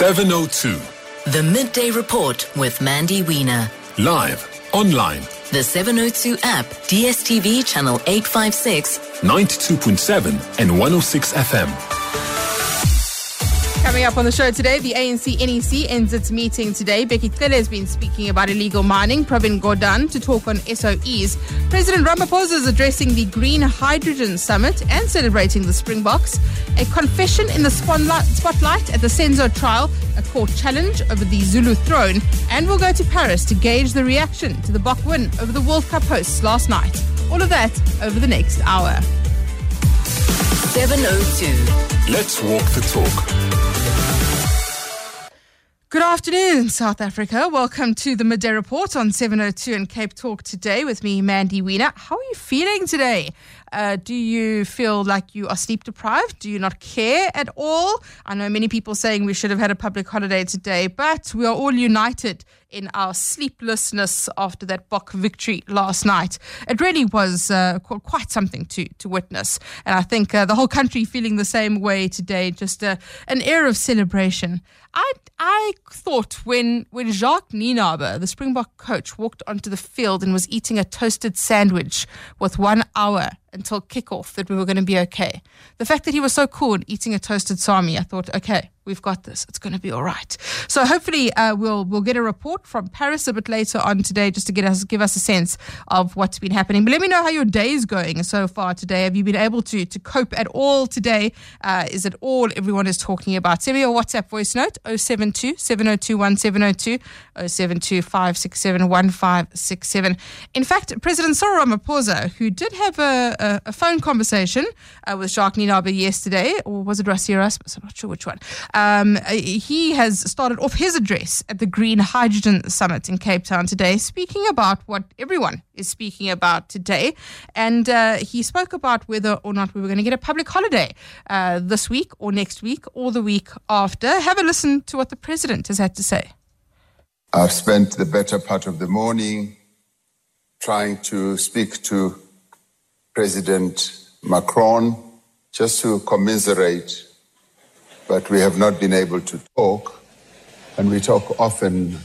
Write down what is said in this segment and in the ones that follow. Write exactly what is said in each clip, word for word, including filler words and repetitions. seven oh two. The Midday Report with Mandy Wiener. Live, online. The seven oh two app, D S T V channel eight fifty-six, ninety-two point seven and one oh six F M. Coming up on the show today, the A N C N E C ends its meeting today. Bheki Cele has been speaking about illegal mining. Pravin Gordhan to talk on S O Es. President Ramaphosa is addressing the Green Hydrogen Summit and celebrating the Springboks. A confession in the spotlight at the Senzo trial. A court challenge over the Zulu throne. And we'll go to Paris to gauge the reaction to the Bok win over the World Cup hosts last night. All of that over the next hour. seven oh two. Let's walk the talk. Good afternoon, South Africa. Welcome to the Midday Report on seven oh two and Cape Talk today with me, Mandy Wiener. How are you feeling today? Uh, do you feel like you are sleep deprived? Do you not care at all? I know many people saying we should have had a public holiday today, but we are all united in our sleeplessness after that Bok victory last night. It really was uh, quite something to, to witness. And I think uh, the whole country feeling the same way today, just uh, an air of celebration. I I thought when, when Jacques Nienaber, the Springbok coach, walked onto the field and was eating a toasted sandwich with one hour until kickoff that we were going to be okay. The fact that he was so cool and eating a toasted salami, I thought, okay, we've got this. It's going to be all right. So hopefully uh, we'll we'll get a report from Paris a bit later on today just to get us give us a sense of what's been happening. But let me know how your day is going so far today. Have you been able to to cope at all today? Uh, is it all everyone is talking about? Send me your WhatsApp voice note, oh seven two, seven oh two, one seven oh two, oh seven two, five six seven, one five six seven. In fact, President Cyril Ramaphosa, who did have a, a, a phone conversation uh, with Jacques Nienaber yesterday, or was it Rassie Erasmus? I'm not sure which one. Um, he has started off his address at the Green Hydrogen Summit in Cape Town today, speaking about what everyone is speaking about today. And uh, he spoke about whether or not we were going to get a public holiday uh, this week or next week or the week after. Have a listen to what the president has had to say. I've spent the better part of the morning trying to speak to President Macron just to commiserate, but we have not been able to talk, and we talk often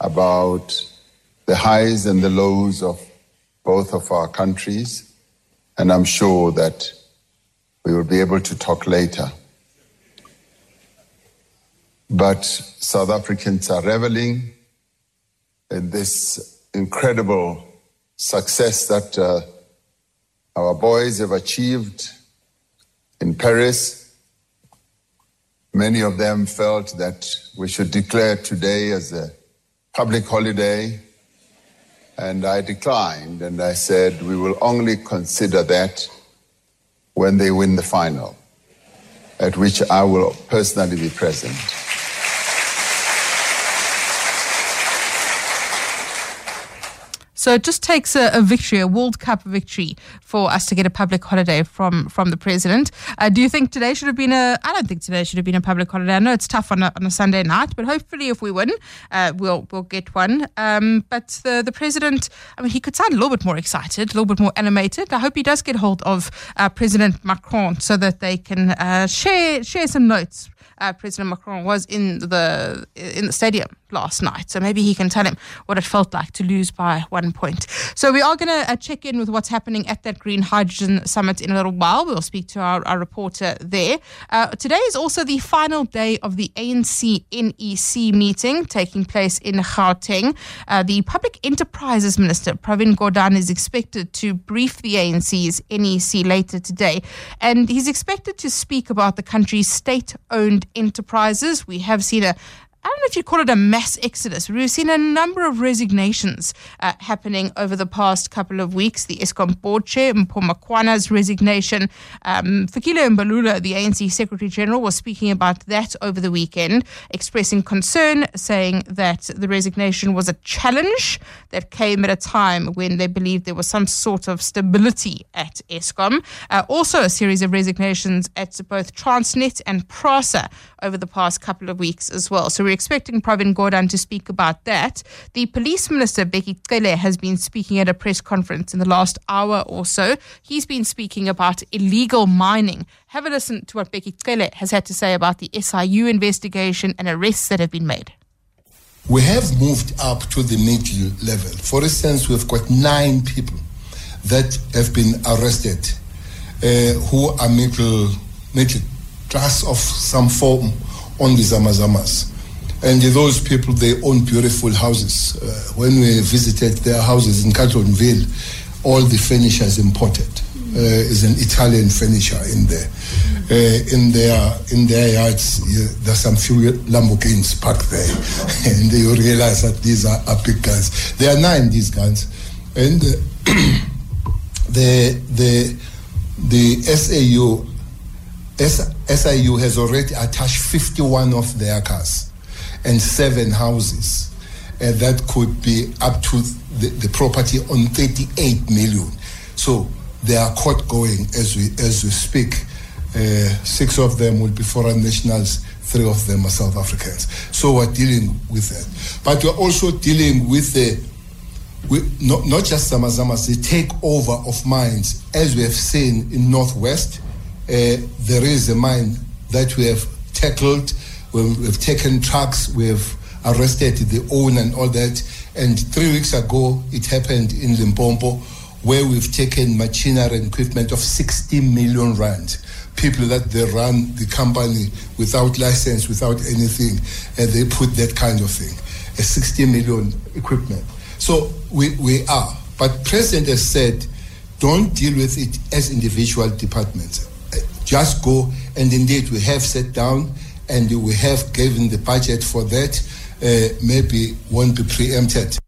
about the highs and the lows of both of our countries, and I'm sure that we will be able to talk later. But South Africans are reveling in this incredible success that uh, our boys have achieved in Paris. Many of them felt that we should declare today as a public holiday, and I declined, and I said we will only consider that when they win the final, at which I will personally be present. So it just takes a, a victory, a World Cup victory, for us to get a public holiday from, from the president. Uh, do you think today should have been a... I don't think today should have been a public holiday. I know it's tough on a, on a Sunday night, but hopefully if we win, uh, we'll we'll get one. Um, but the, the president, I mean, he could sound a little bit more excited, a little bit more animated. I hope he does get hold of uh, President Macron so that they can uh, share share some notes. Uh, President Macron was in the in the stadium last night, so maybe he can tell him what it felt like to lose by one point. So we are going to uh, check in with what's happening at that Green Hydrogen Summit in a little while. We'll speak to our, our reporter there. Uh, today is also the final day of the A N C N E C meeting taking place in Gauteng. Uh, the Public Enterprises Minister, Pravin Gordhan, is expected to brief the A N C's N E C later today, and he's expected to speak about the country's state-owned enterprises. We have seen a, I don't know if you call it a mass exodus, but we've seen a number of resignations uh, happening over the past couple of weeks. The Eskom board chair, Mpomakwana's resignation. Um, Fikile Mbalula, the A N C Secretary General, was speaking about that over the weekend, expressing concern, saying that the resignation was a challenge that came at a time when they believed there was some sort of stability at Eskom. Uh, also a series of resignations at both Transnet and PRASA over the past couple of weeks as well. So we're expecting Pravin Gordhan to speak about that. The police minister, Bheki Cele, has been speaking at a press conference in the last hour or so. He's been speaking about illegal mining. Have a listen to what Bheki Cele has had to say about the S I U investigation and arrests that have been made. We have moved up to the middle level. For instance, we've got nine people that have been arrested uh, who are middle, middle class of some form on the Zama Zamas. And those people, they own beautiful houses. Uh, when we visited their houses in Carltonville, all the furniture is imported. Uh, is an Italian furniture in there. Uh, in their in their yards, yeah, there's some few Lamborghinis parked there. And you realize that these are, are big guns. There are nine, these guns. And uh, the, the, the S A U... S I U has already attached fifty-one of their cars and seven houses, and that could be up to the, the property on thirty-eight million. So they are caught going as we as we speak. Uh, six of them will be foreign nationals, three of them are South Africans. So we're dealing with that, but we're also dealing with the with not, not just Zama Zamas, the takeover of mines, as we have seen in Northwest. Uh, there is a mine that we have tackled. We've taken trucks, we've arrested the owner and all that. And three weeks ago, it happened in Limpopo, where we've taken machinery and equipment of sixty million rand. People that they run the company without license, without anything, and they put that kind of thing, a sixty million equipment. So we, we are. But President has said, don't deal with it as individual departments. Just go, and indeed we have sat down and we have given the budget for that, uh, maybe won't be preempted.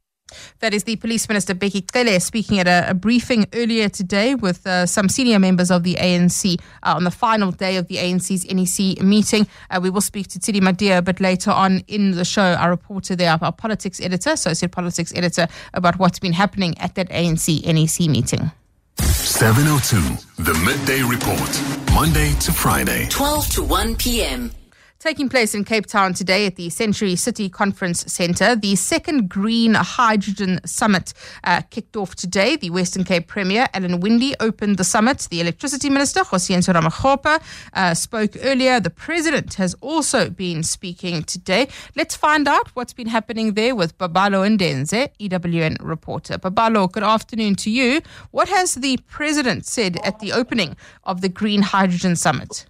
That is the police minister, Bheki Cele, speaking at a, a briefing earlier today with uh, some senior members of the A N C uh, on the final day of the A N C's N E C meeting. Uh, we will speak to Tidi Madia a bit later on in the show, our reporter there, our politics editor, associate politics editor, about what's been happening at that A N C N E C meeting. seven oh two, the Midday Report, Monday to Friday, twelve to one p.m. Taking place in Cape Town today at the Century City Conference Centre, the second Green Hydrogen Summit uh, kicked off today. The Western Cape Premier, Alan Windey, opened the summit. The Electricity Minister, Senzo Meyiwa, uh, spoke earlier. The President has also been speaking today. Let's find out what's been happening there with Babalo Ndenze, E W N reporter. Babalo, good afternoon to you. What has the President said at the opening of the Green Hydrogen Summit?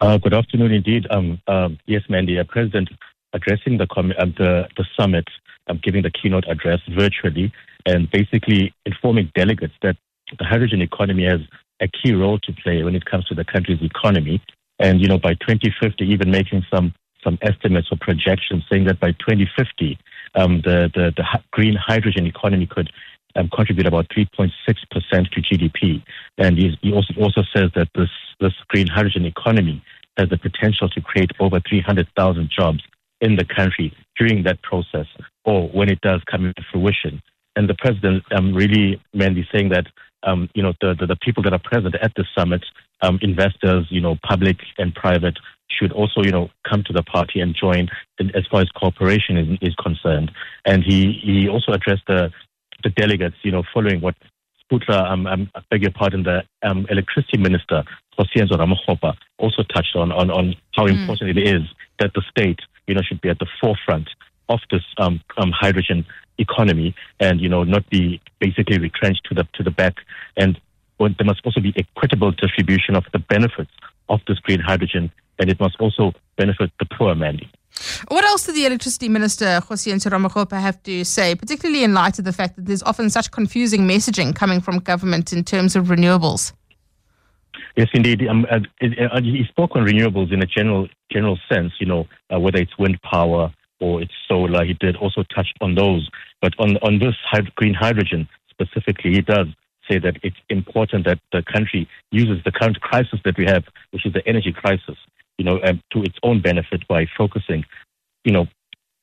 Uh, good afternoon, indeed. Um, um, yes, Mandy, uh, President addressing the, com- uh, the the summit, um, giving the keynote address virtually, and basically informing delegates that the hydrogen economy has a key role to play when it comes to the country's economy. And you know, by twenty fifty, even making some some estimates or projections, saying that by twenty fifty, um, the the, the h- green hydrogen economy could um, contribute about three point six percent to G D P. And he, he also also says that this. This green hydrogen economy has the potential to create over three hundred thousand jobs in the country during that process, or when it does come into fruition. And the president um, really, mainly saying that um, you know the, the the people that are present at the summit, um, investors, you know, public and private, should also you know come to the party and join as far as cooperation is, is concerned. And he he also addressed the the delegates, you know, following what. Putla, um, um, I beg your pardon, the um, electricity minister, Senzo Ramaphosa, also touched on, on, on how mm. important it is that the state, you know, should be at the forefront of this um, um, hydrogen economy, and you know, not be basically retrenched to the to the back. And there must also be equitable distribution of the benefits of this green hydrogen, and it must also benefit the poor, Mandy. What else did the electricity minister, Senzo Meyiwa, have to say, particularly in light of the fact that there's often such confusing messaging coming from government in terms of renewables? Yes, indeed. Um, uh, he spoke on renewables in a general general sense, you know, uh, whether it's wind power or it's solar. He did also touch on those. But on, on this hyd- green hydrogen specifically, he does say that it's important that the country uses the current crisis that we have, which is the energy crisis, you know, um, to its own benefit by focusing, you know,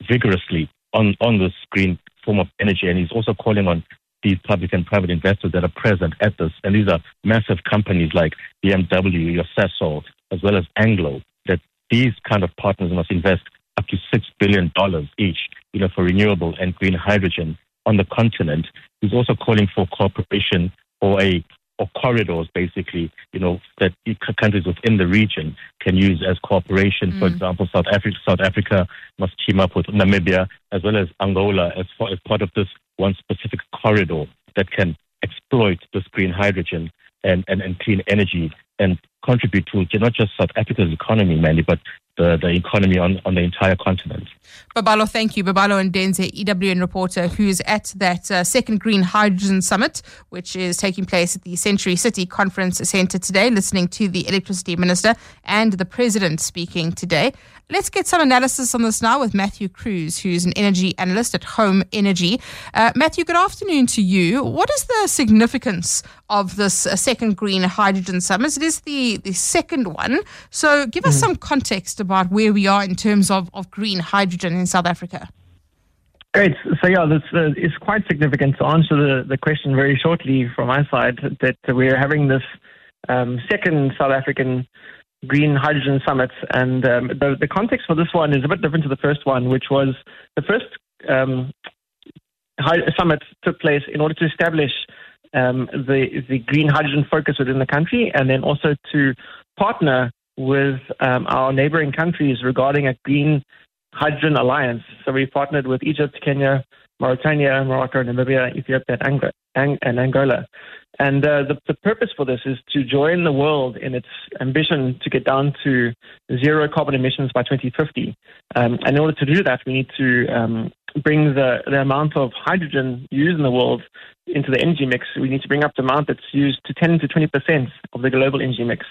vigorously on, on this green form of energy. And he's also calling on these public and private investors that are present at this. And these are massive companies like B M W, your Sasol, as well as Anglo, that these kind of partners must invest up to six billion dollars each, you know, for renewable and green hydrogen on the continent. He's also calling for cooperation or a or corridors, basically, you know, that countries within the region can use as cooperation. Mm. For example, South Africa, South Africa must team up with Namibia as well as Angola as, far, as part of this one specific corridor that can exploit this green hydrogen and, and, and clean energy and contribute to not just South Africa's economy, mainly, but the, the economy on, on the entire continent. Babalo, thank you. Babalo Ndenze, E W N reporter, who's at that uh, second Green Hydrogen Summit, which is taking place at the Century City Conference Centre today, listening to the Electricity Minister and the President speaking today. Let's get some analysis on this now with Matthew Cruz, who's an energy analyst at Home Energy. Uh, Matthew, good afternoon to you. What is the significance of this uh, second Green Hydrogen Summit? It is the the second one. So give us mm-hmm. some context about where we are in terms of, of green hydrogen in South Africa. Great. So yeah, this uh, is quite significant. To answer the, the question very shortly from my side, that we're having this um, second South African Green Hydrogen Summit. And um, the, the context for this one is a bit different to the first one, which was the first um, hi- summit took place in order to establish Um, the, the green hydrogen focus within the country, and then also to partner with um, our neighboring countries regarding a green hydrogen alliance. So we partnered with Egypt, Kenya, Mauritania, Morocco, Namibia, Ethiopia, and, Ang- Ang- and Angola. And uh, the, the purpose for this is to join the world in its ambition to get down to zero carbon emissions by twenty fifty. Um, and in order to do that, we need to um, bring the, the amount of hydrogen used in the world into the energy mix. We need to bring up the amount that's used to ten to twenty percent of the global energy mix.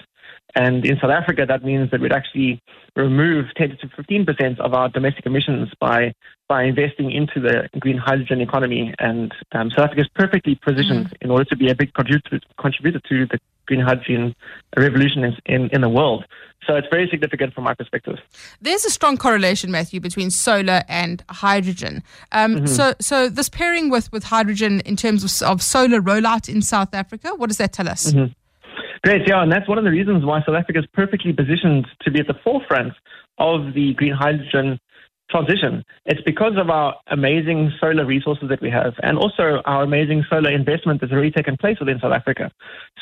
And in South Africa, that means that we'd actually remove ten to fifteen percent of our domestic emissions by by investing into the green hydrogen economy. And um, South Africa is perfectly positioned mm-hmm. in order to be a big contributor, contributor to the green hydrogen revolution in, in, in the world. So it's very significant from my perspective. There's a strong correlation, Matthew, between solar and hydrogen. Um, mm-hmm. So so this pairing with, with hydrogen in terms of, of solar rollout in South Africa, what does that tell us? Mm-hmm. Great, yeah, and that's one of the reasons why South Africa is perfectly positioned to be at the forefront of the green hydrogen transition. It's because of our amazing solar resources that we have, and also our amazing solar investment that's already taken place within South Africa.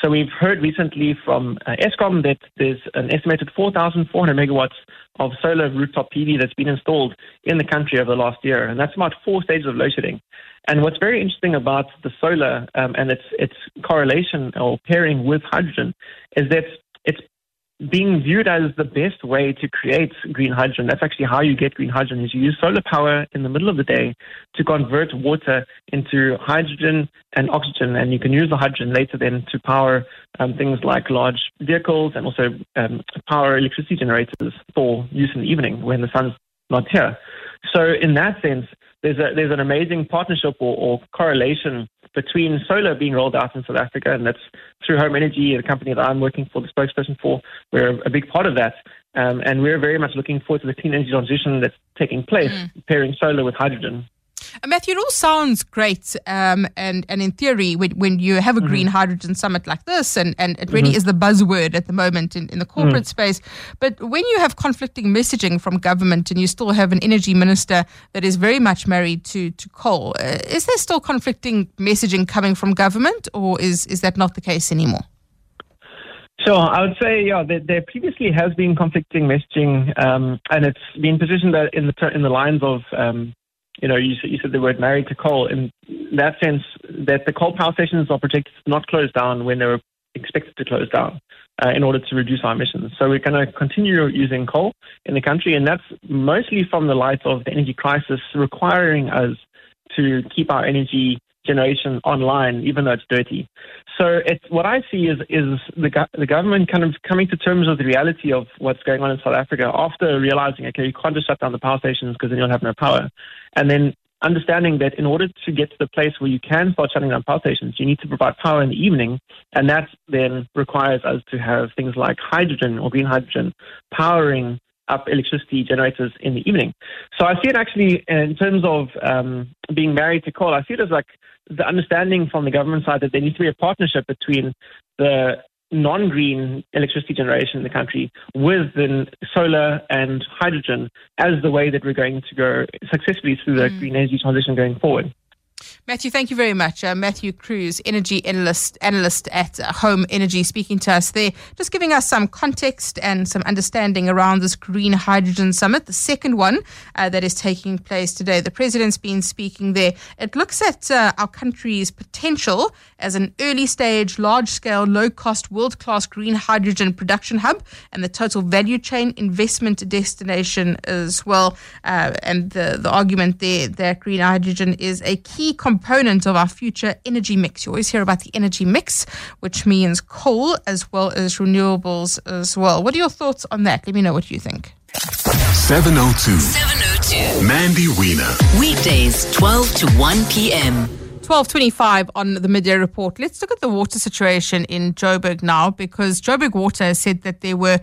So we've heard recently from uh, Eskom that there's an estimated four thousand four hundred megawatts of solar rooftop P V that's been installed in the country over the last year, and that's about four stages of load shedding. And what's very interesting about the solar um, and its its correlation or pairing with hydrogen is that it's being viewed as the best way to create green hydrogen. That's actually how you get green hydrogen, is you use solar power in the middle of the day to convert water into hydrogen and oxygen, and you can use the hydrogen later then to power um, things like large vehicles and also um, power electricity generators for use in the evening when the sun's not here. So in that sense, there's a, there's an amazing partnership or, or correlation between solar being rolled out in South Africa, and that's through Home Energy, the company that I'm working for, the spokesperson for. We're a big part of that. Um, and we're very much looking forward to the clean energy transition that's taking place, mm. pairing solar with hydrogen. And Matthew, it all sounds great, um, and, and in theory, when, when you have a mm-hmm. green hydrogen summit like this, and, and it really mm-hmm. is the buzzword at the moment in, in the corporate mm-hmm. space, but when you have conflicting messaging from government and you still have an energy minister that is very much married to, to coal, uh, is there still conflicting messaging coming from government, or is, is that not the case anymore? Sure, I would say, yeah, there, there previously has been conflicting messaging, um, and it's been positioned in the, in the lines of... Um, You know, you, you said the word married to coal. In that sense, that the coal power stations are projected to not close down when they were expected to close down uh, in order to reduce our emissions. So we're going to continue using coal in the country, and that's mostly from the light of the energy crisis requiring us to keep our energy generation online, even though it's dirty. So it's, what I see is is the, the government kind of coming to terms with the reality of what's going on in South Africa after realizing, okay, you can't just shut down the power stations because then you'll have no power. And then understanding that in order to get to the place where you can start shutting down power stations, you need to provide power in the evening. And that then requires us to have things like hydrogen or green hydrogen powering up electricity generators in the evening. So I see it actually in terms of um, being married to coal, I see it as like the understanding from the government side that there needs to be a partnership between the non-green electricity generation in the country with the solar and hydrogen as the way that we're going to go successfully through the mm. green energy transition going forward. Matthew, thank you very much. Uh, Matthew Cruz, energy analyst, analyst at Home Energy, speaking to us there, just giving us some context and some understanding around this Green Hydrogen Summit, the second one uh, that is taking place today. The president's been speaking there. It looks at uh, our country's potential as an early-stage, large-scale, low-cost, world-class green hydrogen production hub and the total value chain investment destination as well. Uh, and the, the argument there that green hydrogen is a key component of our future energy mix. You always hear about the energy mix, which means coal as well as renewables as well. What are your thoughts on that? Let me know what you think. seven oh two. seven oh two. Mandy Wiener. Weekdays, twelve to one p.m. twelve twenty-five on the Midday Report. Let's look at the water situation in Joburg now, because Joburg Water has said that there were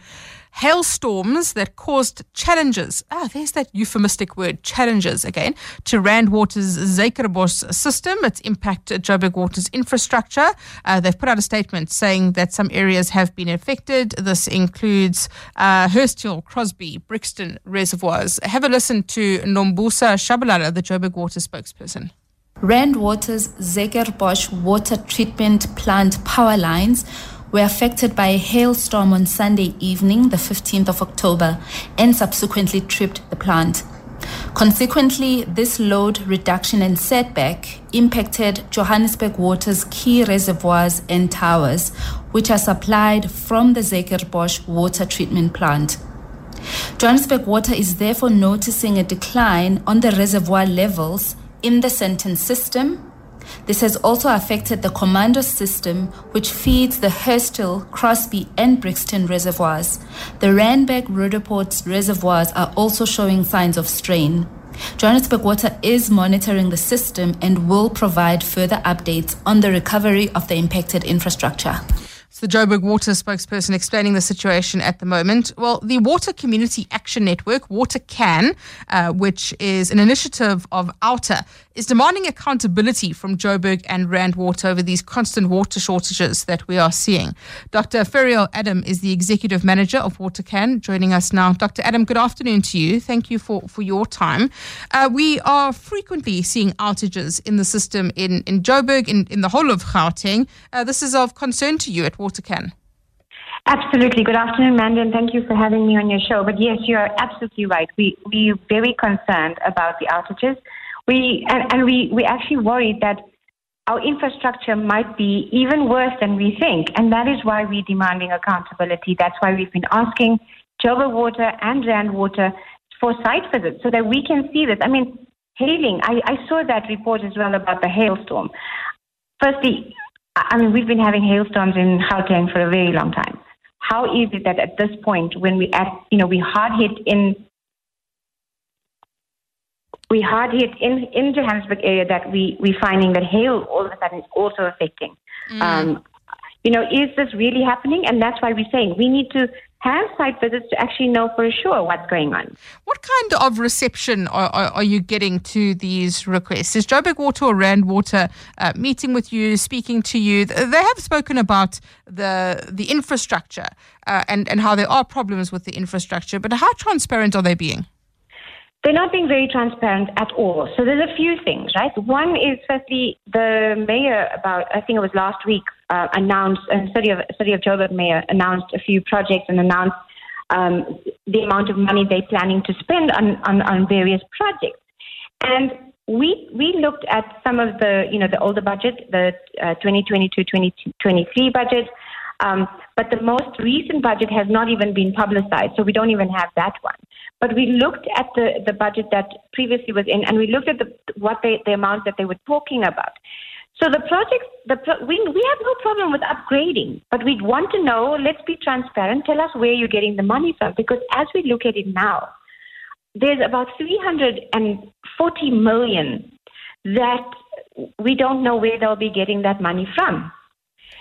hailstorms that caused challenges. Ah, there's that euphemistic word, challenges again, to Rand Water's Zuikerbosch system. It's impacted Joburg Water's infrastructure. Uh, they've put out a statement saying that some areas have been affected. This includes uh, Hurst Hill, Crosby, Brixton reservoirs. Have a listen to Nombusa Shabalala, the Joburg Water spokesperson. Rand Water's Zuikerbosch water treatment plant power lines were affected by a hailstorm on Sunday evening, the fifteenth of October, and subsequently tripped the plant. Consequently, this load reduction and setback impacted Johannesburg Water's key reservoirs and towers, which are supplied from the Zuikerbosch water treatment plant. Johannesburg Water is therefore noticing a decline on the reservoir levels in the Sandton system. This has also affected the Commando system, which feeds the Hurst Hill, Crosby and Brixton reservoirs. The Randburg Roodepoort reservoirs are also showing signs of strain. Johannesburg Water is monitoring the system and will provide further updates on the recovery of the impacted infrastructure. The Joburg Water spokesperson explaining the situation at the moment. Well, the Water Community Action Network, WaterCAN, uh, which is an initiative of Outer, is demanding accountability from Joburg and Rand Water over these constant water shortages that we are seeing. Doctor Feriel Adam is the executive manager of WaterCAN, joining us now. Doctor Adam, good afternoon to you. Thank you for, for your time. Uh, we are frequently seeing outages in the system in, in Joburg, in, in the whole of Gauteng. Uh, this is of concern to you at WaterCAN. Can. Absolutely. Good afternoon, Mandy, and thank you for having me on your show. But yes, you are absolutely right. We we very concerned about the outages. We and, and we we actually worried that our infrastructure might be even worse than we think, and that is why we're demanding accountability. That's why we've been asking Joburg Water and Rand Water for site visits so that we can see this. I mean, hailing. I, I saw that report as well about the hailstorm. Firstly, I mean, we've been having hailstorms in Gauteng for a very long time. How is it that at this point, when we at you know we hard hit in we hard hit in, in Johannesburg area that we we finding that hail all of a sudden is also affecting? Mm. Um, you know, is this really happening? And that's why we're saying we need to have site visits to actually know for sure what's going on. What kind of reception are, are, are you getting to these requests? Is Joburg Water or Rand Water uh, meeting with you, speaking to you? They have spoken about the the infrastructure uh, and, and how there are problems with the infrastructure, but how transparent are they being? They're not being very transparent at all. So there's a few things, right? One is, firstly, the mayor, about I think it was last week, uh, announced, and uh, city of city of Joburg mayor announced a few projects and announced um, the amount of money they're planning to spend on, on, on various projects. And we we looked at some of the you know the older budget, the uh, twenty twenty-two twenty twenty-three budget, um, but the most recent budget has not even been publicized, so we don't even have that one. But we looked at the, the budget that previously was in, and we looked at the, what they, the amount that they were talking about. So the projects, the pro- we we have no problem with upgrading, but we want to know. Let's be transparent. Tell us where you're getting the money from, because as we look at it now, there's about three hundred forty million that we don't know where they'll be getting that money from.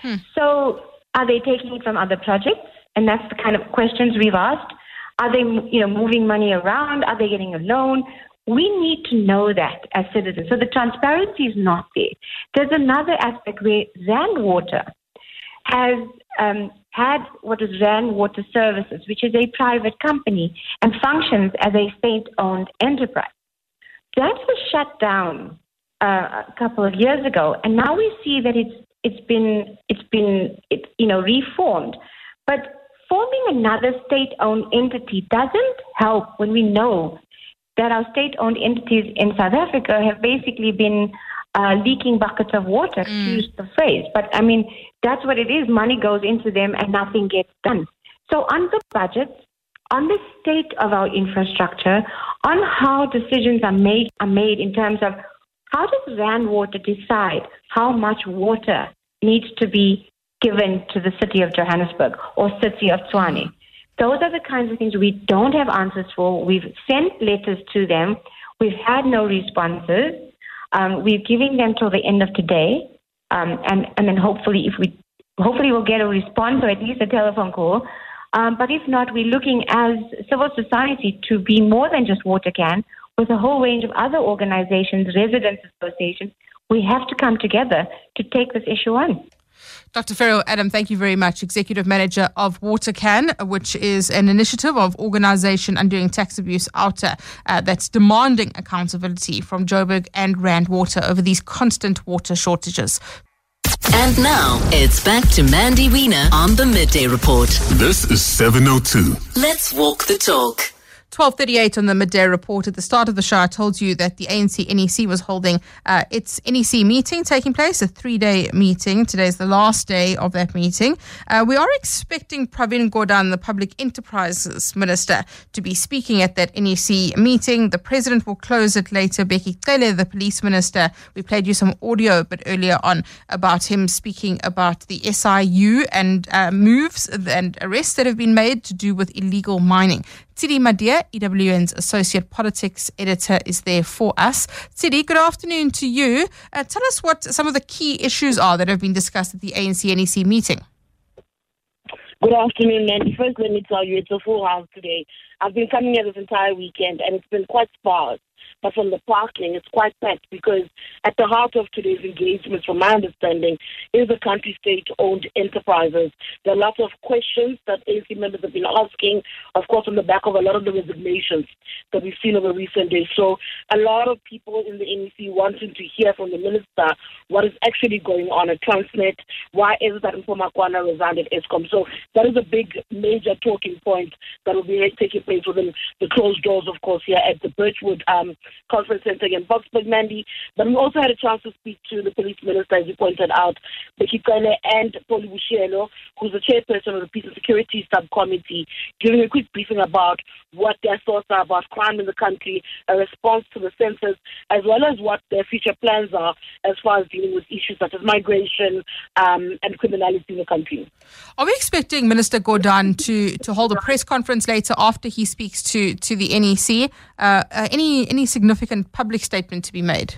Hmm. So are they taking it from other projects? And that's the kind of questions we've asked. Are they, you know, moving money around? Are they getting a loan? We need to know that as citizens. So the transparency is not there. There's another aspect where Rand Water has um, had what is R A N Water Services, which is a private company and functions as a state-owned enterprise. That was shut down uh, a couple of years ago, and now we see that it's it's been it's been it, you know reformed. But forming another state-owned entity doesn't help when we know that our state-owned entities in South Africa have basically been uh, leaking buckets of water, mm. excuse the phrase. But, I mean, that's what it is. Money goes into them and nothing gets done. So on the budgets, on the state of our infrastructure, on how decisions are made are made in terms of how does R A N Water decide how much water needs to be given to the city of Johannesburg or city of Tshwane. Those are the kinds of things we don't have answers for. We've sent letters to them. We've had no responses. Um, we're giving them till the end of today. Um, and, and then hopefully if we, hopefully we'll get a response or at least a telephone call. Um, but if not, we're looking as civil society to be more than just WaterCAN with a whole range of other organizations, residents associations. We have to come together to take this issue on. Doctor Ferro Adam, thank you very much. Executive Manager of WaterCAN, which is an initiative of Organisation Undoing Tax Abuse Outer uh, that's demanding accountability from Joburg and R A N Water over these constant water shortages. And now it's back to Mandy Wiener on the Midday Report. This is seven oh two. Let's walk the talk. twelve thirty-eight on the Midday Report. At the start of the show, I told you that the A N C N E C was holding uh, its N E C meeting taking place, a three-day meeting. Today's the last day of that meeting. Uh, we are expecting Pravin Gordhan, the Public Enterprises Minister, to be speaking at that N E C meeting. The President will close it later. Bheki Cele, the Police Minister, we played you some audio but earlier on about him speaking about the S I U and uh, moves and arrests that have been made to do with illegal mining. Tidi Madia, E W N's Associate Politics Editor, is there for us. Tidi, good afternoon to you. Uh, tell us what some of the key issues are that have been discussed at the A N C N E C meeting. Good afternoon, Mandy. First, let me tell you, it's a full house today. I've been coming here this entire weekend, and it's been quite sparse. But from the parking, it's quite packed because at the heart of today's engagement, from my understanding, is the country's state-owned enterprises. There are lots of questions that A N C members have been asking, of course, on the back of a lot of the resignations that we've seen over recent days. So a lot of people in the N E C wanting to hear from the minister what is actually going on at Transnet, why is it that Mpomakwana resigned at Eskom. So that is a big, major talking point that will be taking place within the closed doors, of course, here at the Birchwood um, Conference Centre in Boksburg, Mandy. But we also had a chance to speak to the police minister, as you pointed out, Bheki Cele, and Poli Bushielo, who's the chairperson of the Peace and Security Subcommittee, giving a quick briefing about what their thoughts are about crime in the country, a response to the census, as well as what their future plans are as far as dealing with issues such as migration um, and criminality in the country. Are we expecting Minister Gordhan to, to hold a press conference later after he speaks to, to the N E C? Uh, uh, any any significant public statement to be made?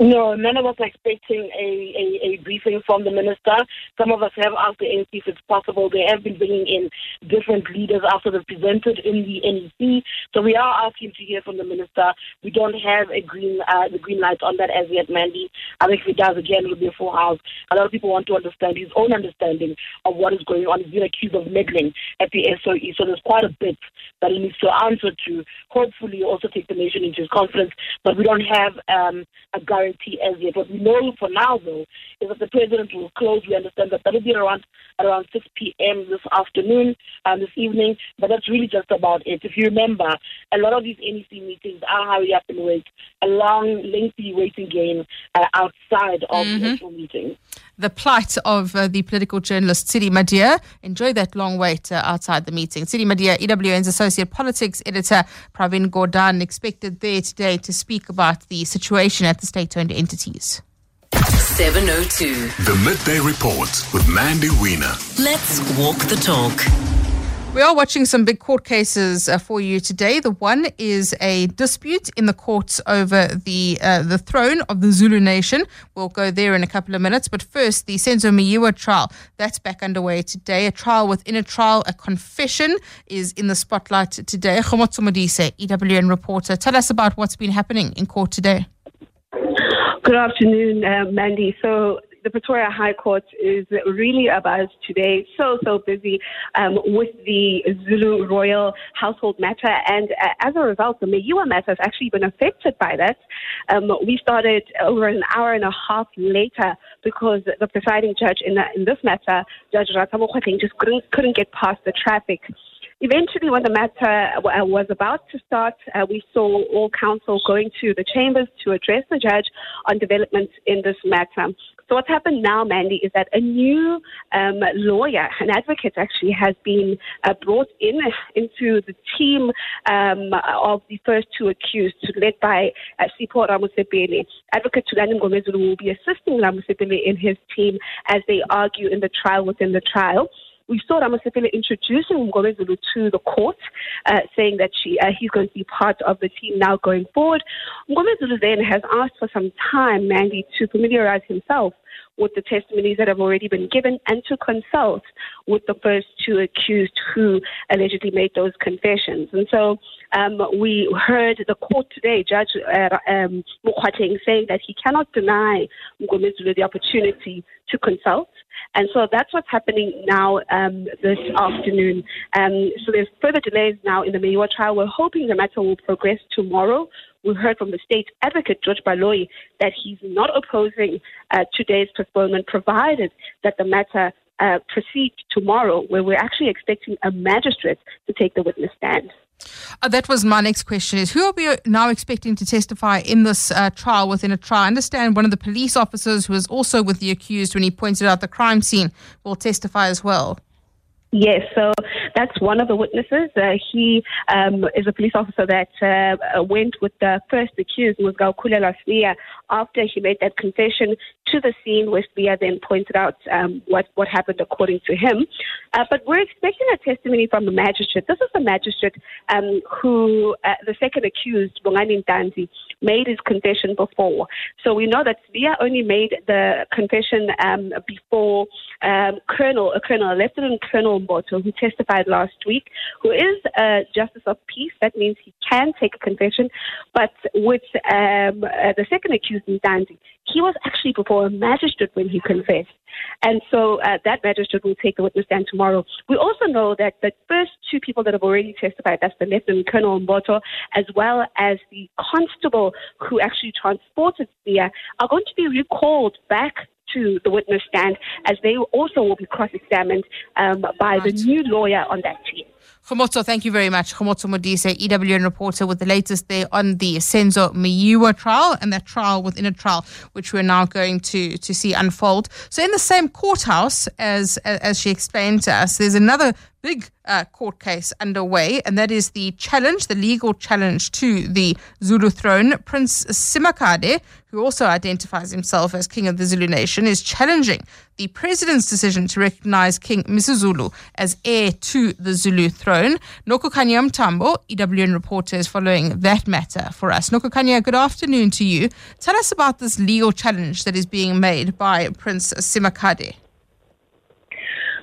No, none of us are expecting a, a, a briefing from the minister. Some of us have asked the N E C if it's possible. They have been bringing in different leaders after they've presented in the N E C. So we are asking to hear from the minister. We don't have a green uh, the green light on that as yet, Mandy. I think if he does, again, it will be a full house. A lot of people want to understand his own understanding of what is going on. He's been accused of meddling at the S O E. So there's quite a bit that he needs to answer to. Hopefully, also take the nation into his confidence. But we don't have um, a guarantee as yet. What we know for now, though, is that the president will close. We understand that that will be around around six p.m. this afternoon and this evening, but that's really just about it. If you remember, a lot of these N E C meetings are hurry up and wait, a long, lengthy waiting game uh, outside of mm-hmm. the actual meeting. The plight of uh, the political journalist Tidi Madia. Enjoy that long wait uh, outside the meeting. Tidi Madia, E W N's Associate Politics Editor. Pravin Gordhan expected there today to speak about the situation at the state-owned entities. seven oh two. The Midday Report with Mandy Wiener. Let's walk the talk. We are watching some big court cases uh, for you today. The one is a dispute in the courts over the uh, the throne of the Zulu nation. We'll go there in a couple of minutes. But first, the Senzo Meyiwa trial. That's back underway today. A trial within a trial, a confession is in the spotlight today. Khomotso Modise, E W N reporter. Tell us about what's been happening in court today. Good afternoon, uh, Mandy. So the Pretoria High Court is really about today, so, so busy um, with the Zulu royal household matter. And uh, as a result, the Meyiwa matter has actually been affected by that. Um, we started over an hour and a half later because the presiding judge in, the, in this matter, Judge Ratamokwating, just couldn't, couldn't get past the traffic. Eventually, when the matter w- was about to start, uh, we saw all counsel going to the chambers to address the judge on developments in this matter. So what's happened now, Mandy, is that a new um, lawyer, an advocate actually, has been uh, brought in into the team um, of the first two accused, led by uh, Sipho Ramosebele. Advocate Thandi Ngomezulu will be assisting Ramosebele in his team as they argue in the trial within the trial. We saw Ramosebele introducing Ngomezulu to the court, uh, saying that she, uh, he's going to be part of the team now going forward. Ngomezulu then has asked for some time, Mandy, to familiarize himself with the testimonies that have already been given and to consult with the first two accused who allegedly made those confessions. And so um, we heard the court today, Judge uh, um, Mokwating, saying that he cannot deny Ngomezulu the opportunity to consult. And so that's what's happening now um, this afternoon. Um, so there's further delays now in the Meyiwa trial. We're hoping the matter will progress tomorrow. We heard from the state advocate, George Baloyi, that he's not opposing uh, today's postponement, provided that the matter uh, proceeds tomorrow, where we're actually expecting a magistrate to take the witness stand. Uh, that was my next question, is who are we now expecting to testify in this uh, trial within a trial? I understand one of the police officers who was also with the accused when he pointed out the crime scene will testify as well. Yes, so that's one of the witnesses. Uh, he um, is a police officer that uh, went with the first accused, was Gaukulela Svia, after he made that confession to the scene where Svia then pointed out um, what, what happened according to him. Uh, but we're expecting a testimony from the magistrate. This is the magistrate um, who uh, the second accused, Bongani Ntanzi, made his confession before. So we know that Svia only made the confession um, before um, Colonel, a Colonel, Lieutenant Colonel who testified last week, who is a justice of peace. That means he can take a confession. But with um, uh, the second accused, Ntanzi, he was actually before a magistrate when he confessed. And so uh, that magistrate will take the witness stand tomorrow. We also know that the first two people that have already testified, that's the Lieutenant Colonel Mboto, as well as the constable who actually transported Sia, are going to be recalled back to the witness stand, as they also will be cross-examined um, by right. the new lawyer on that team. Khomotso, thank you very much. Khomotso Modise, E W N reporter, with the latest there on the Senzo Meyiwa trial and that trial within a trial, which we're now going to, to see unfold. So in the same courthouse, as as she explained to us, there's another big uh, court case underway, and that is the challenge, the legal challenge to the Zulu throne. Prince Simakade, who also identifies himself as King of the Zulu Nation, is challenging the president's decision to recognize King Misuzulu as heir to the Zulu throne. Nokukanya Mtambo, E W N reporter, is following that matter for us. Nokukanya, good afternoon to you. Tell us about this legal challenge that is being made by Prince Simakade.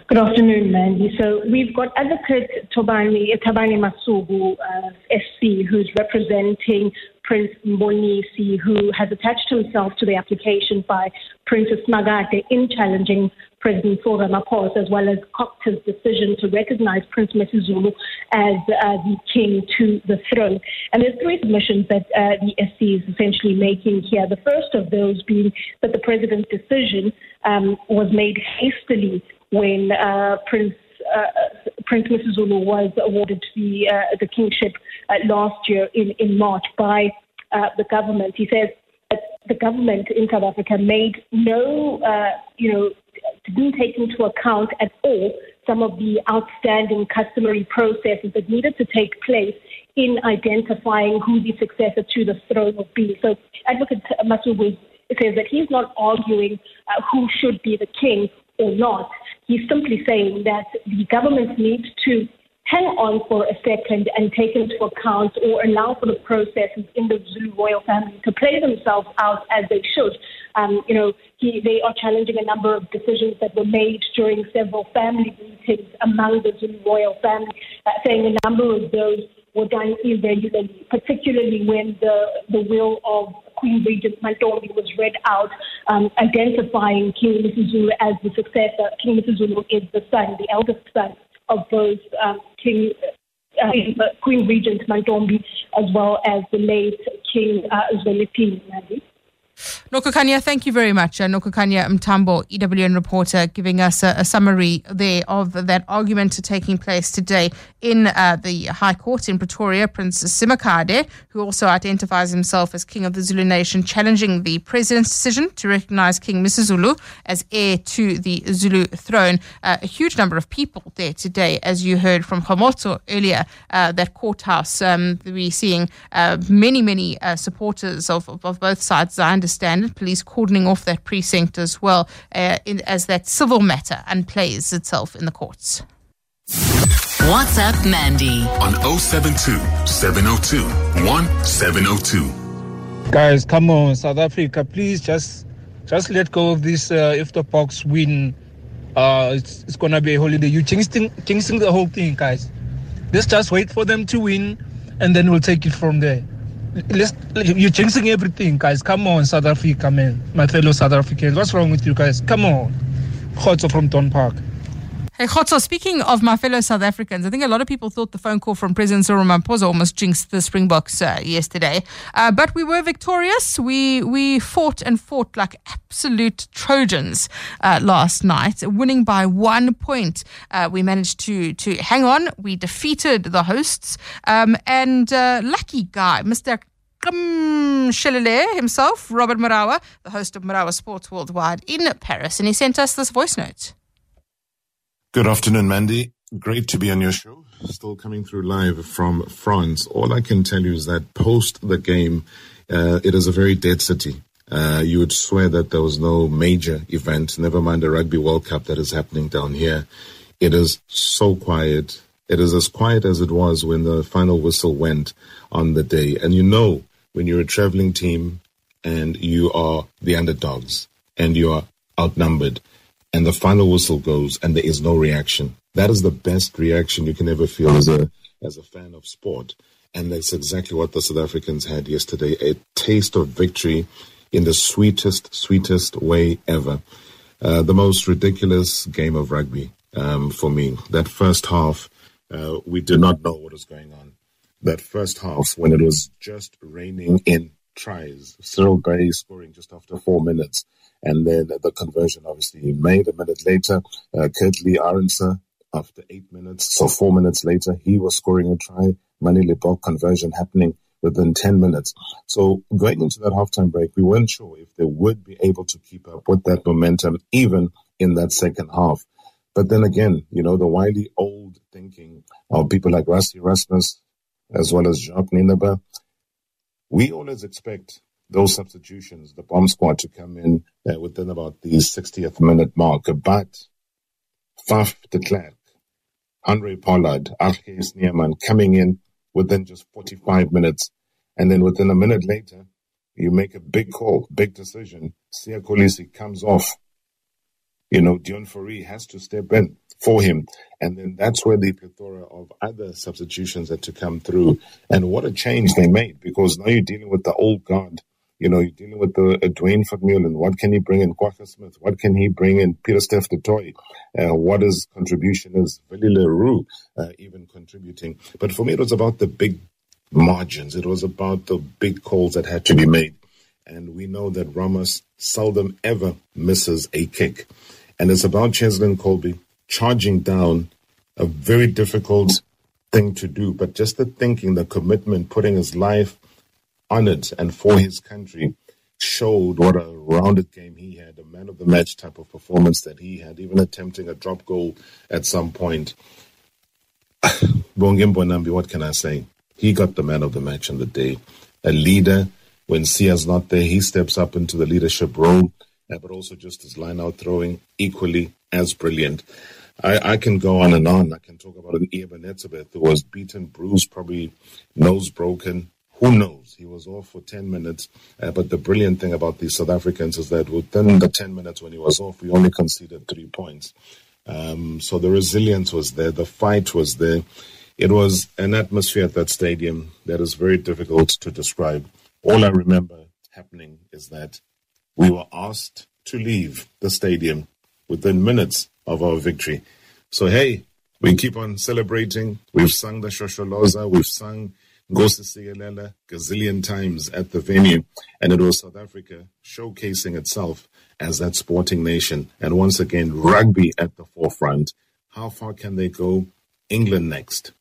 Good afternoon, Mandy. So we've got advocate Tobani Tabani Masubu, uh, S C, who's representing Prince Mbonisi, who has attached himself to the application by Prince Simakade in challenging President Cyril Ramaphosa, as well as Cocteau's decision to recognize Prince Misuzulu as uh, the king to the throne. And there's three submissions that uh, the S C is essentially making here. The first of those being that the president's decision um, was made hastily when uh, Prince uh, Prince Misuzulu was awarded the uh, the kingship uh, last year in, in March by uh, the government. He says that the government in South Africa made no, uh, you know, didn't take into account at all some of the outstanding customary processes that needed to take place in identifying who the successor to the throne would be. So Advocate Masubu says that he's not arguing uh, who should be the king or not. He's simply saying that the government needs to hang on for a second and take into account or allow for the processes in the Zulu royal family to play themselves out as they should. Um, you know, he, they are challenging a number of decisions that were made during several family meetings among the Zulu royal family, uh, saying a number of those were done irregularly, particularly when the, the will of Queen's Regent's Mantombi was read out, um, identifying King Misuzulu as the successor. King Misuzulu is the son, the eldest son of both um, King uh, Queen Regent Mantombi as well as the late King uh, Zwelithini. Nokukanya, thank you very much. Uh, Nokukanya Mtambo, E W N reporter, giving us a, a summary there of that argument taking place today in uh, the High Court in Pretoria. Prince Simakade, who also identifies himself as King of the Zulu Nation, challenging the president's decision to recognise King Misuzulu as heir to the Zulu throne. Uh, a huge number of people there today, as you heard from Khamotso earlier, uh, that courthouse. Um, we're seeing uh, many, many uh, supporters of, of, of both sides, I understand it, police cordoning off that precinct as well, uh, in, as that civil matter unplays itself in the courts. What's up, Mandy? On zero seven two, seven zero two, one seven zero two. Guys, come on, South Africa, please just just let go of this. Uh, if the Boks win, uh, it's, it's going to be a holiday. You jinxing, jinxing the whole thing, guys. Let's just wait for them to win, and then we'll take it from there. Let's, you're jinxing everything, guys. Come on, South Africa, man. My fellow South Africans, what's wrong with you guys? Come on. Khotso from Don Park. Hey, Khotso, speaking of my fellow South Africans, I think a lot of people thought the phone call from President Cyril Ramaphosa almost jinxed the Springboks uh, yesterday. Uh, but we were victorious. We we fought and fought like absolute Trojans uh, last night, winning by one point. Uh, we managed to to hang on. We defeated the hosts. Um, and uh, lucky guy, Mister Shelele himself, Robert Morawa, the host of Morawa Sports Worldwide in Paris. And he sent us this voice note. Good afternoon, Mandy. Great to be on your show. Still coming through live from France. All I can tell you is that post the game, uh, it is a very dead city. Uh, you would swear that there was no major event, never mind a Rugby World Cup that is happening down here. It is so quiet. It is as quiet as it was when the final whistle went on the day. And you know, when you're a traveling team and you are the underdogs and you are outnumbered, and the final whistle goes, and there is no reaction. That is the best reaction you can ever feel as a as a fan of sport. And that's exactly what the South Africans had yesterday, a taste of victory in the sweetest, sweetest way ever. Uh, the most ridiculous game of rugby um, for me. That first half, uh, we did not know what was going on. That first half, when it was just raining in tries, Cyril Gay scoring just after four minutes. And then the conversion, obviously, made a minute later. Uh, Kirtley Aronsa, after eight minutes, so four minutes later, he was scoring a try. Mani Lebok conversion happening within ten minutes. So going into that halftime break, we weren't sure if they would be able to keep up with that momentum, even in that second half. But then again, you know, the wily old thinking of people like Rassie Erasmus, as well as Jacques Nienaber, we always expect those substitutions, the bomb squad, to come in uh, within about the sixtieth minute mark. But Faf de Klerk, Andre Pollard, Agnes Niemann coming in within just forty-five minutes. And then within a minute later, you make a big call, big decision. Sia Kolisi comes off. You know, Dion Fourie has to step in for him. And then that's where the plethora of other substitutions had to come through. And what a change they made, because now you're dealing with the old guard. You know, you're dealing with the uh, Dwayne Vermeulen. What can he bring in? Quacker Smith. What can he bring in? Peter Steph de Toy. Uh, what his contribution is. Willie Leroux uh, even contributing. But for me, it was about the big margins. It was about the big calls that had to be made. And we know that Ramos seldom ever misses a kick. And it's about Cheslin Kolbe charging down, a very difficult thing to do. But just the thinking, the commitment, putting his life on it and for his country, showed what a rounded game he had, a man of the match type of performance that he had, even attempting a drop goal at some point. Bongimbo Nambi, what can I say? He got the man of the match on the day. A leader, when Sia's not there, he steps up into the leadership role, but also just his line-out throwing, equally as brilliant. I, I can go on and on. I can talk about an Ebenetzebeth who was beaten, bruised, probably nose broken. Who knows? He was off for ten minutes. Uh, but the brilliant thing about these South Africans is that within the ten minutes when he was off, we only conceded three points. Um, so the resilience was there. The fight was there. It was an atmosphere at that stadium that is very difficult to describe. All I remember happening is that we were asked to leave the stadium within minutes of our victory. So, hey, we keep on celebrating. We've sung the Shosholoza. We've sung Ngosisiyelela gazillion times at the venue. And it was South Africa showcasing itself as that sporting nation. And once again, rugby at the forefront. How far can they go? England next.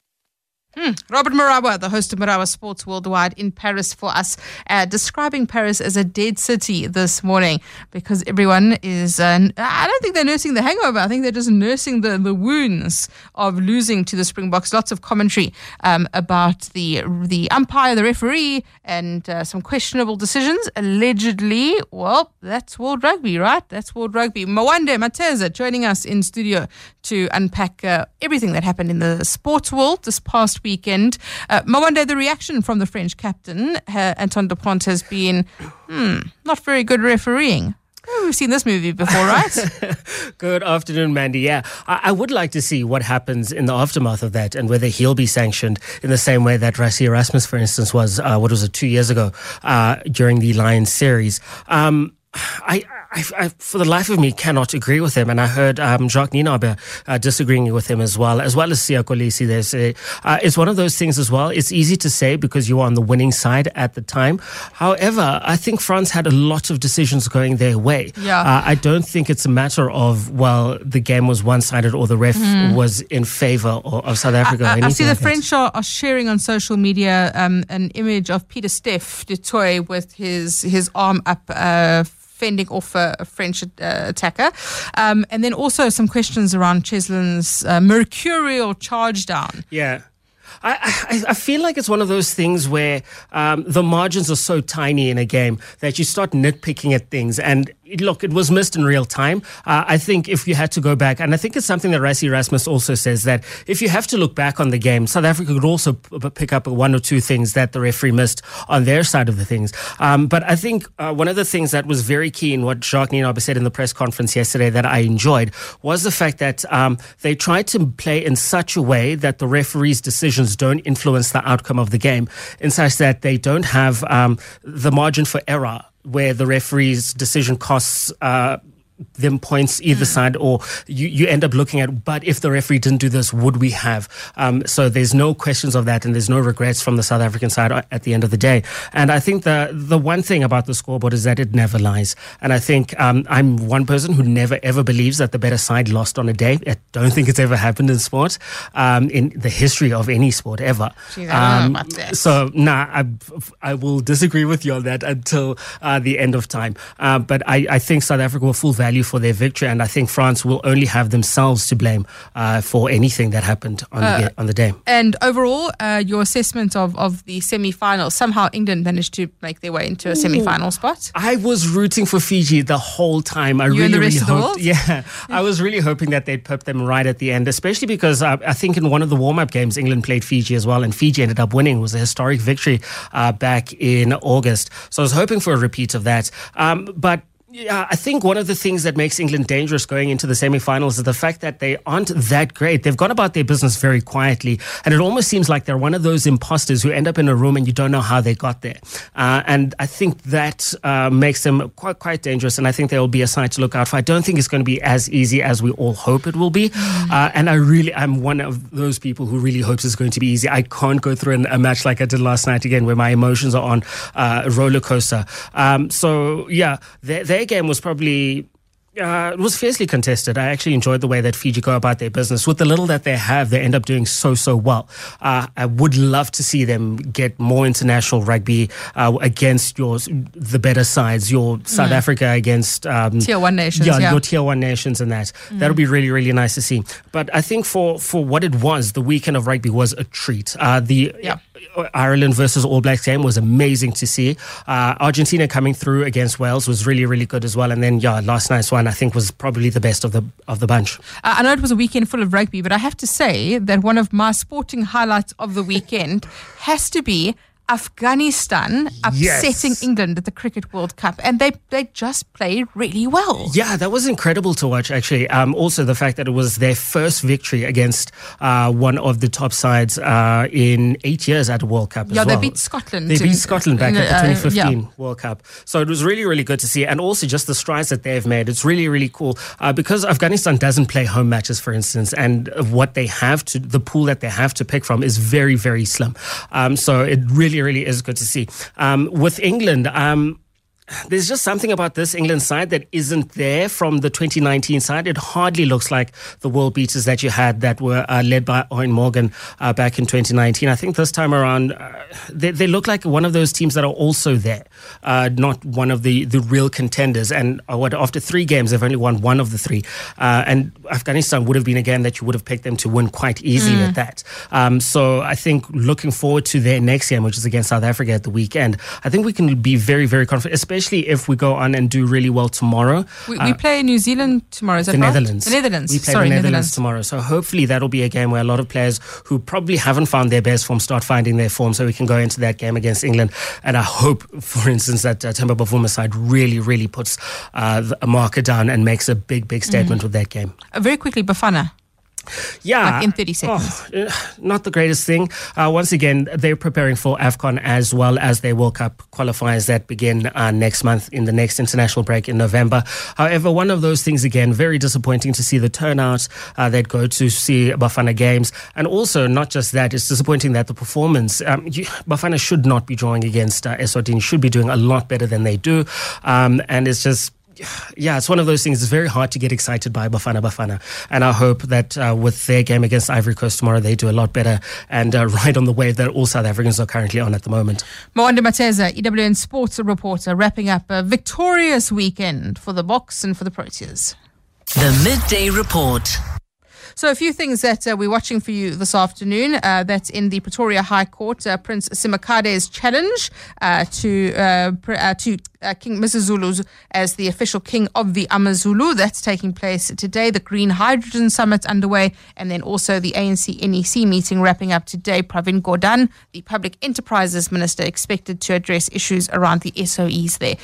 Hmm. Robert Marawa, the host of Marawa Sports Worldwide in Paris for us, uh, describing Paris as a dead city this morning because everyone is, uh, I don't think they're nursing the hangover. I think they're just nursing the, the wounds of losing to the Springboks. Lots of commentary um, about the the umpire, the referee, and uh, some questionable decisions. Allegedly, well, that's world rugby, right? That's world rugby. Mwande Mateza joining us in studio to unpack uh, everything that happened in the sports world this past weekend. Uh, Mwande, the reaction from the French captain, uh, Antoine Dupont, has been, hmm, not very good refereeing. Oh, we've seen this movie before, right? Good afternoon, Mandy. Yeah, I, I would like to see what happens in the aftermath of that and whether he'll be sanctioned in the same way that Rassie Erasmus, for instance, was, uh, what was it, two years ago uh, during the Lions series. Um, I... I, I, for the life of me, cannot agree with him. And I heard um, Jacques Nienaber uh, disagreeing with him as well, as well as Sia Kolisi. They say uh, it's one of those things as well. It's easy to say because you were on the winning side at the time. However, I think France had a lot of decisions going their way. Yeah. Uh, I don't think it's a matter of, well, the game was one-sided or the ref mm. was in favor of, of South Africa. I, I, I see the like French are, are sharing on social media um, an image of Peter Steph du Toit with his, his arm up uh, fending off a, a French uh, attacker. Um, and then also some questions around Cheslin's uh, mercurial charge down. Yeah. I, I, I feel like it's one of those things where um, the margins are so tiny in a game that you start nitpicking at things. And it, look, it was missed in real time. Uh, I think if you had to go back, and I think it's something that Rassie Erasmus also says, that if you have to look back on the game, South Africa could also p- pick up one or two things that the referee missed on their side of the things. Um, but I think uh, one of the things that was very key in what Jacques Nienaber said in the press conference yesterday that I enjoyed was the fact that um, they tried to play in such a way that the referee's decisions don't influence the outcome of the game, in such that they don't have um, the margin for error where the referee's decision costs uh, them points either mm. side, or you, you end up looking at, but if the referee didn't do this, would we have? Um, so there's no questions of that, and there's no regrets from the South African side at the end of the day. And I think the, the one thing about the scoreboard is that it never lies. And I think um, I'm one person who never, ever believes that the better side lost on a day. I don't think it's ever happened in sport, um, in the history of any sport ever. Um, so, nah, I, I will disagree with you on that until uh, the end of time. Uh, but I, I think South Africa will full value value for their victory, and I think France will only have themselves to blame uh, for anything that happened on, uh, the, on the day. And overall, uh, your assessment of, of the semi-final, somehow England managed to make their way into a semi-final spot? I was rooting for Fiji the whole time. I you really, and the rest really of hoped, the world? Yeah, I was really hoping that they'd put them right at the end, especially because uh, I think in one of the warm-up games, England played Fiji as well, and Fiji ended up winning. It was a historic victory uh, back in August. So I was hoping for a repeat of that. Um, but Yeah, I think one of the things that makes England dangerous going into the semi-finals is the fact that they aren't that great. They've gone about their business very quietly, and it almost seems like they're one of those imposters who end up in a room and you don't know how they got there. Uh, and I think that uh, makes them quite quite dangerous, and I think they will be a side to look out for. I don't think it's going to be as easy as we all hope it will be. Mm. Uh, and I really, I'm one of those people who really hopes it's going to be easy. I can't go through an, a match like I did last night again, where my emotions are on uh, a roller coaster. Um, so yeah, they they. game was probably uh, it was fiercely contested. I actually enjoyed the way that Fiji go about their business. With the little that they have, they end up doing so, so well. Uh, I would love to see them get more international rugby uh, against your the better sides, your South mm. Africa against um, Tier one nations. Yeah, yeah, your Tier one nations and that. Mm. That would be really, really nice to see. But I think for, for what it was, the weekend of rugby was a treat. Uh, the yeah. Ireland versus All Blacks game was amazing to see. Uh, Argentina coming through against Wales was really, really good as well. And then, yeah, last night's one I think was probably the best of the of the bunch. Uh, I know it was a weekend full of rugby, but I have to say that one of my sporting highlights of the weekend has to be Afghanistan upsetting yes. England at the Cricket World Cup, and they, they just played really well. Yeah, that was incredible to watch, actually. Um, also, the fact that it was their first victory against uh, one of the top sides uh, in eight years at the World Cup as yeah, well. Yeah, they beat Scotland. They beat in, Scotland back in, at the twenty fifteen uh, yeah. World Cup. So it was really, really good to see, and also just the strides that they've made. It's really, really cool uh, because Afghanistan doesn't play home matches, for instance, and what they have to, the pool that they have to pick from is very, very slim. Um, so it really really is good to see. Um, with England, um, there's just something about this England side that isn't there from the twenty nineteen side. It hardly looks like the world beaters that you had that were uh, led by Owen Morgan uh, back in twenty nineteen. I think this time around, uh, they, they look like one of those teams that are also there, uh, not one of the, the real contenders. And uh, what, after three games, they've only won one of the three. Uh, and Afghanistan would have been a game that you would have picked them to win quite easily mm. at that. Um, so I think looking forward to their next game, which is against South Africa at the weekend, I think we can be very, very confident, especially Especially if we go on and do really well tomorrow. We, we uh, play New Zealand tomorrow, is that the right? Netherlands. The Netherlands. We play Sorry, the Netherlands, Netherlands tomorrow. So hopefully that'll be a game where a lot of players who probably haven't found their best form start finding their form, so we can go into that game against England. And I hope, for instance, that uh, Themba Bavuma's side really, really puts uh, a marker down and makes a big, big statement mm. with that game. Uh, very quickly, Bafana. Yeah. Like in thirty seconds. Oh, not the greatest thing. Uh, once again, they're preparing for AFCON as well as their World Cup qualifiers that begin uh, next month in the next international break in November. However, one of those things, again, very disappointing to see the turnout uh, that go to see Bafana games. And also, not just that, it's disappointing that the performance, um, you, Bafana should not be drawing against uh, Eswatini, should be doing a lot better than they do. Um, and it's just... Yeah, it's one of those things. It's very hard to get excited by Bafana Bafana. And I hope that uh, with their game against Ivory Coast tomorrow, they do a lot better and uh, ride on the wave that all South Africans are currently on at the moment. Mwande Mateza, E W N sports reporter, wrapping up a victorious weekend for the Boks and for the Proteas. The Midday Report. So a few things that uh, we're watching for you this afternoon. Uh, that's in the Pretoria High Court, uh, Prince Simakade's challenge uh, to uh, pr- uh, to uh, King Missus Zulu as the official king of the AmaZulu. That's taking place today. The Green Hydrogen Summit underway, and then also the A N C N E C meeting wrapping up today. Pravin Gordhan, the Public Enterprises Minister, expected to address issues around the S O Es there.